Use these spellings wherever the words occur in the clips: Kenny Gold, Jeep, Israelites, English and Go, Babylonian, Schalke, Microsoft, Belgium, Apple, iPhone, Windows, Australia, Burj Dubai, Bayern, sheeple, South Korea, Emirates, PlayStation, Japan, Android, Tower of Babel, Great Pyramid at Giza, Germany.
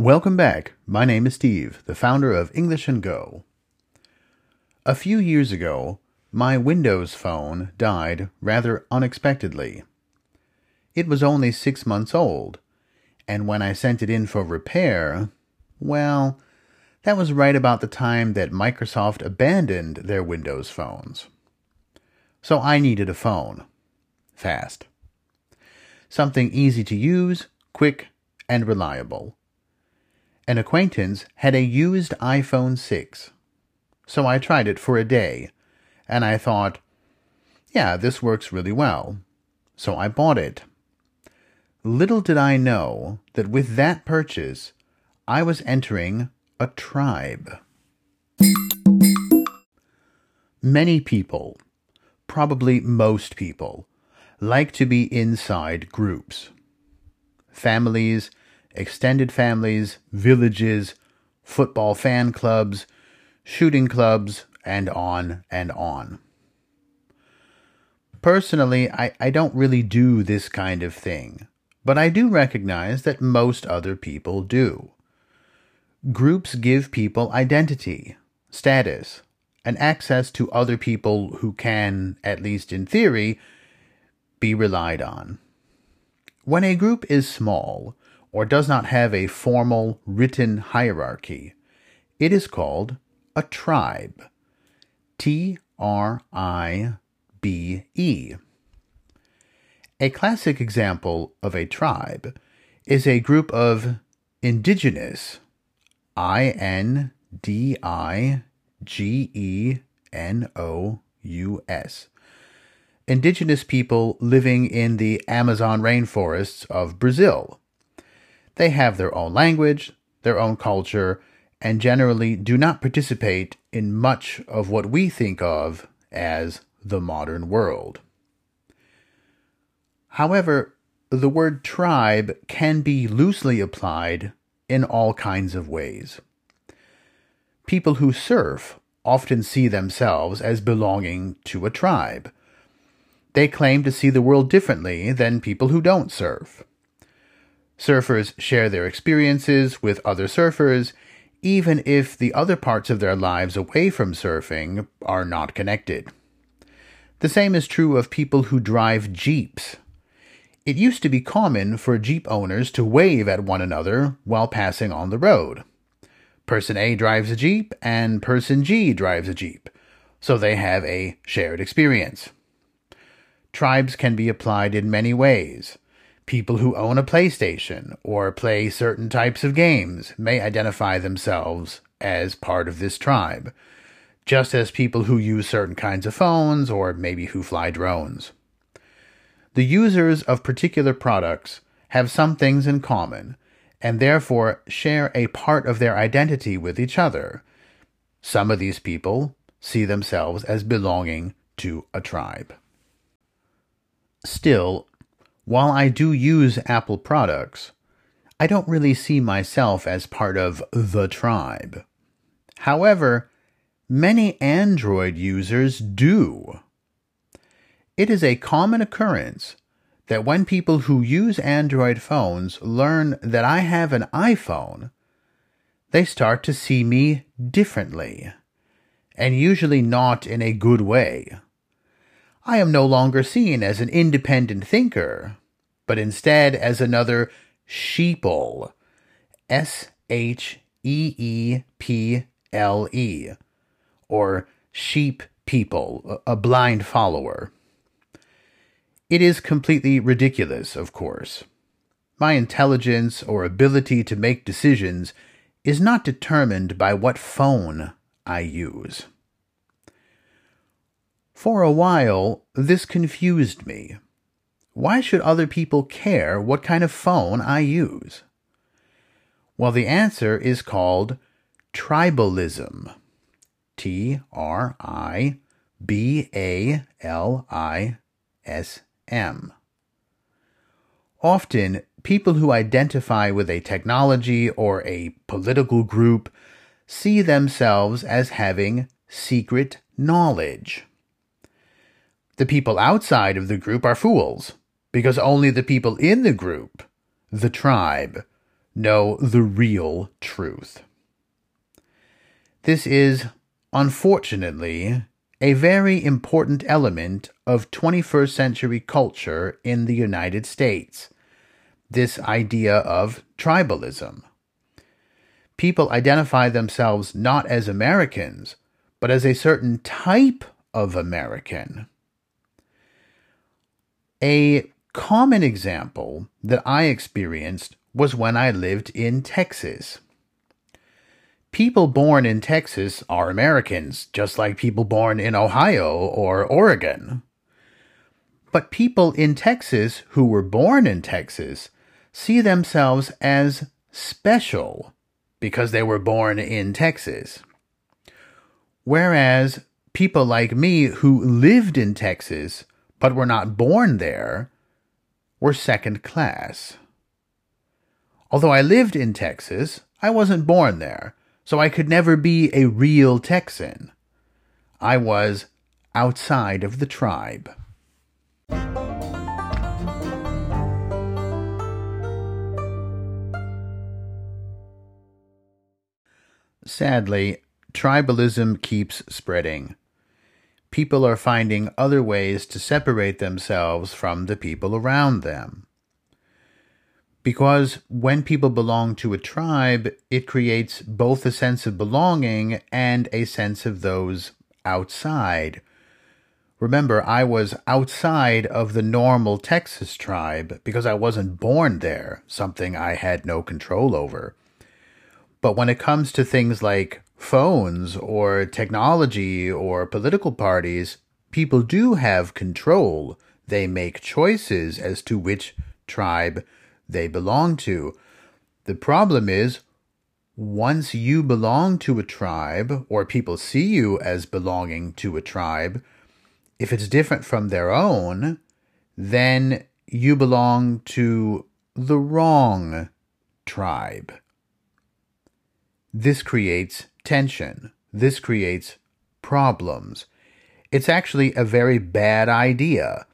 Welcome back. My name is Steve, the founder of English and Go. A few years ago, my Windows phone died rather unexpectedly. It was only 6 months old, and when I sent it in for repair, well, that was right about the time that Microsoft abandoned their Windows phones. So I needed a phone. Fast. Something easy to use, quick, and reliable. An acquaintance had a used iPhone 6, so I tried it for a day, and I thought, yeah, this works really well, so I bought it. Little did I know that with that purchase, I was entering a tribe. Many people, probably most people, like to be inside groups. Families, extended families, villages, football fan clubs, shooting clubs, and on and on. Personally, I don't really do this kind of thing, but I do recognize that most other people do. Groups give people identity, status, and access to other people who can, at least in theory, be relied on. When a group is small, or does not have a formal written hierarchy, it is called a tribe. T-R-I-B-E. A classic example of a tribe is a group of indigenous, I-N-D-I-G-E-N-O-U-S, indigenous people living in the Amazon rainforests of Brazil. They have their own language, their own culture, and generally do not participate in much of what we think of as the modern world. However, the word tribe can be loosely applied in all kinds of ways. People who surf often see themselves as belonging to a tribe. They claim to see the world differently than people who don't surf. Surfers share their experiences with other surfers, even if the other parts of their lives away from surfing are not connected. The same is true of people who drive Jeeps. It used to be common for Jeep owners to wave at one another while passing on the road. Person A drives a Jeep and person G drives a Jeep, so they have a shared experience. Tribes can be applied in many ways. People who own a PlayStation or play certain types of games may identify themselves as part of this tribe, just as people who use certain kinds of phones or maybe who fly drones. The users of particular products have some things in common and therefore share a part of their identity with each other. Some of these people see themselves as belonging to a tribe. Still, while I do use Apple products, I don't really see myself as part of the tribe. However, many Android users do. It is a common occurrence that when people who use Android phones learn that I have an iPhone, they start to see me differently, and usually not in a good way. I am no longer seen as an independent thinker, but instead as another sheeple, S-H-E-E-P-L-E, or sheep people, a blind follower. It is completely ridiculous, of course. My intelligence or ability to make decisions is not determined by what phone I use. For a while, this confused me. Why should other people care what kind of phone I use? Well, the answer is called tribalism. T-R-I-B-A-L-I-S-M. Often, people who identify with a technology or a political group see themselves as having secret knowledge. The people outside of the group are fools, because only the people in the group, the tribe, know the real truth. This is, unfortunately, a very important element of 21st century culture in the United States, this idea of tribalism. People identify themselves not as Americans, but as a certain type of American. A common example that I experienced was when I lived in Texas. People born in Texas are Americans, just like people born in Ohio or Oregon. But people in Texas who were born in Texas see themselves as special because they were born in Texas. Whereas people like me who lived in Texas but were not born there were second class. Although I lived in Texas, I wasn't born there. So I could never be a real Texan. I was outside of the tribe. Sadly, tribalism keeps spreading. People are finding other ways to separate themselves from the people around them. Because when people belong to a tribe, it creates both a sense of belonging and a sense of those outside. Remember, I was outside of the normal Texas tribe because I wasn't born there, something I had no control over. But when it comes to things like phones or technology or political parties, people do have control. They make choices as to which tribe they belong to. The problem is, once you belong to a tribe, or people see you as belonging to a tribe, if it's different from their own, then you belong to the wrong tribe. This creates tension. This creates problems. It's actually a very bad idea.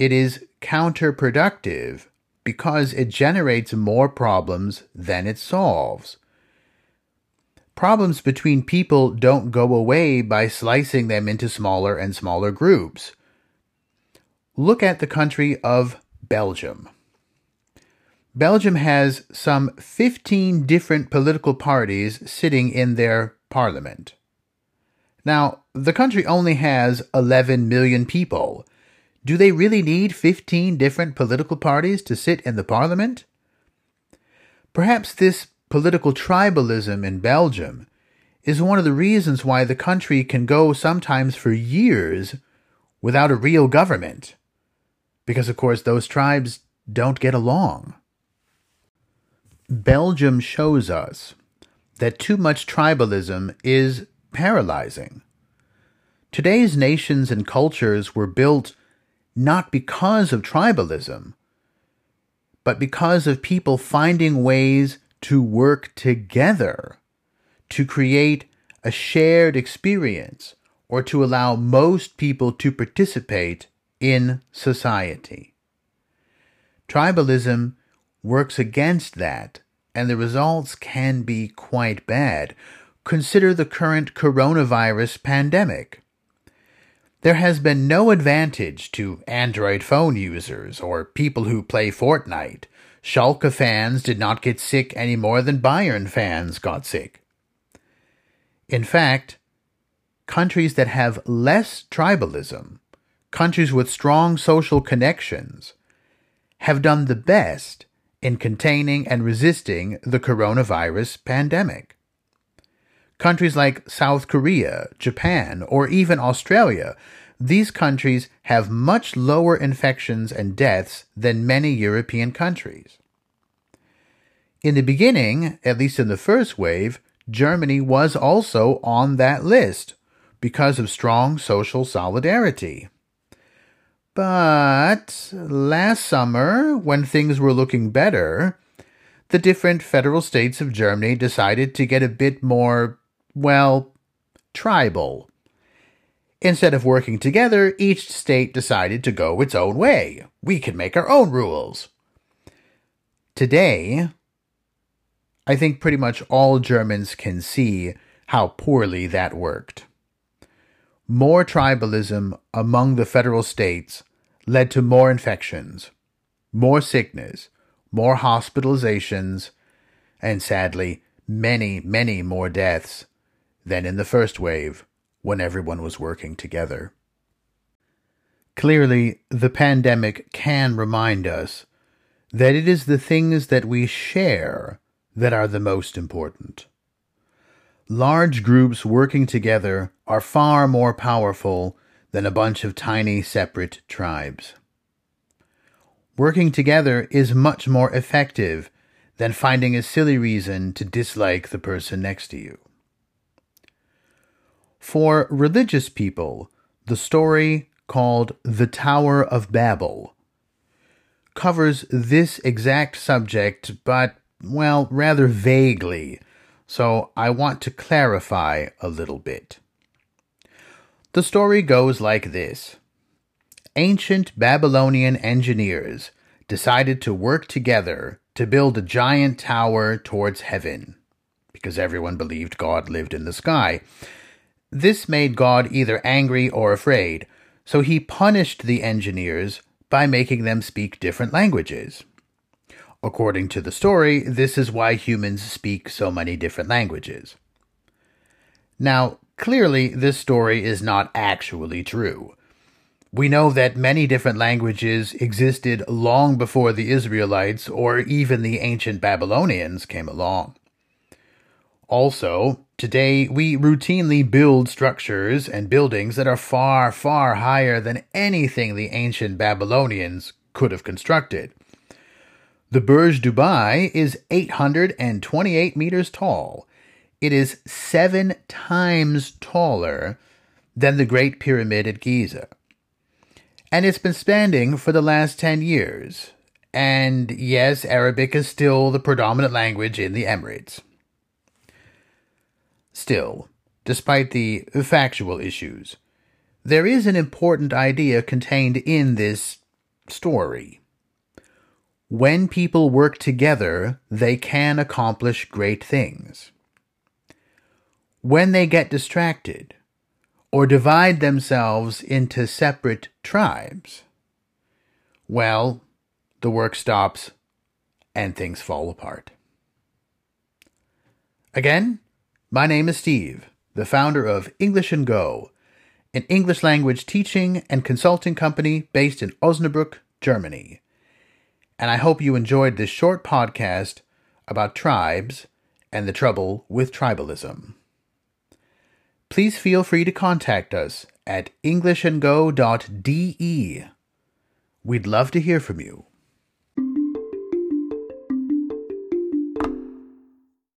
It is counterproductive, because it generates more problems than it solves. Problems between people don't go away by slicing them into smaller and smaller groups. Look at the country of Belgium. Belgium has some 15 different political parties sitting in their parliament. Now, the country only has 11 million people. Do they really need 15 different political parties to sit in the parliament? Perhaps this political tribalism in Belgium is one of the reasons why the country can go sometimes for years without a real government, because of course those tribes don't get along. Belgium shows us that too much tribalism is paralyzing. Today's nations and cultures were built not because of tribalism, but because of people finding ways to work together, to create a shared experience, or to allow most people to participate in society. Tribalism works against that, and the results can be quite bad. Consider the current coronavirus pandemic. There has been no advantage to Android phone users or people who play Fortnite. Schalke fans did not get sick any more than Bayern fans got sick. In fact, countries that have less tribalism, countries with strong social connections, have done the best in containing and resisting the coronavirus pandemic. Countries like South Korea, Japan, or even Australia, these countries have much lower infections and deaths than many European countries. In the beginning, at least in the first wave, Germany was also on that list because of strong social solidarity. But last summer, when things were looking better, the different federal states of Germany decided to get a bit more, well, tribal. Instead of working together, each state decided to go its own way. We can make our own rules. Today, I think pretty much all Germans can see how poorly that worked. More tribalism among the federal states led to more infections, more sickness, more hospitalizations, and sadly, many, many more deaths than in the first wave when everyone was working together. Clearly, the pandemic can remind us that it is the things that we share that are the most important. Large groups working together are far more powerful than a bunch of tiny separate tribes. Working together is much more effective than finding a silly reason to dislike the person next to you. For religious people, the story called The Tower of Babel covers this exact subject, but, well, rather vaguely, so I want to clarify a little bit. The story goes like this. Ancient Babylonian engineers decided to work together to build a giant tower towards heaven, because everyone believed God lived in the sky. This made God either angry or afraid, so he punished the engineers by making them speak different languages. According to the story, this is why humans speak so many different languages. Now, clearly, this story is not actually true. We know that many different languages existed long before the Israelites or even the ancient Babylonians came along. Also, today we routinely build structures and buildings that are far, far higher than anything the ancient Babylonians could have constructed. The Burj Dubai is 828 meters tall. It is 7 times taller than the Great Pyramid at Giza. And it's been standing for the last 10 years. And yes, Arabic is still the predominant language in the Emirates. Still, despite the factual issues, there is an important idea contained in this story. When people work together, they can accomplish great things. When they get distracted, or divide themselves into separate tribes, well, the work stops and things fall apart. Again, my name is Steve, the founder of English and Go, an English language teaching and consulting company based in Osnabrück, Germany. And I hope you enjoyed this short podcast about tribes and the trouble with tribalism. Please feel free to contact us at englishandgo.de. We'd love to hear from you.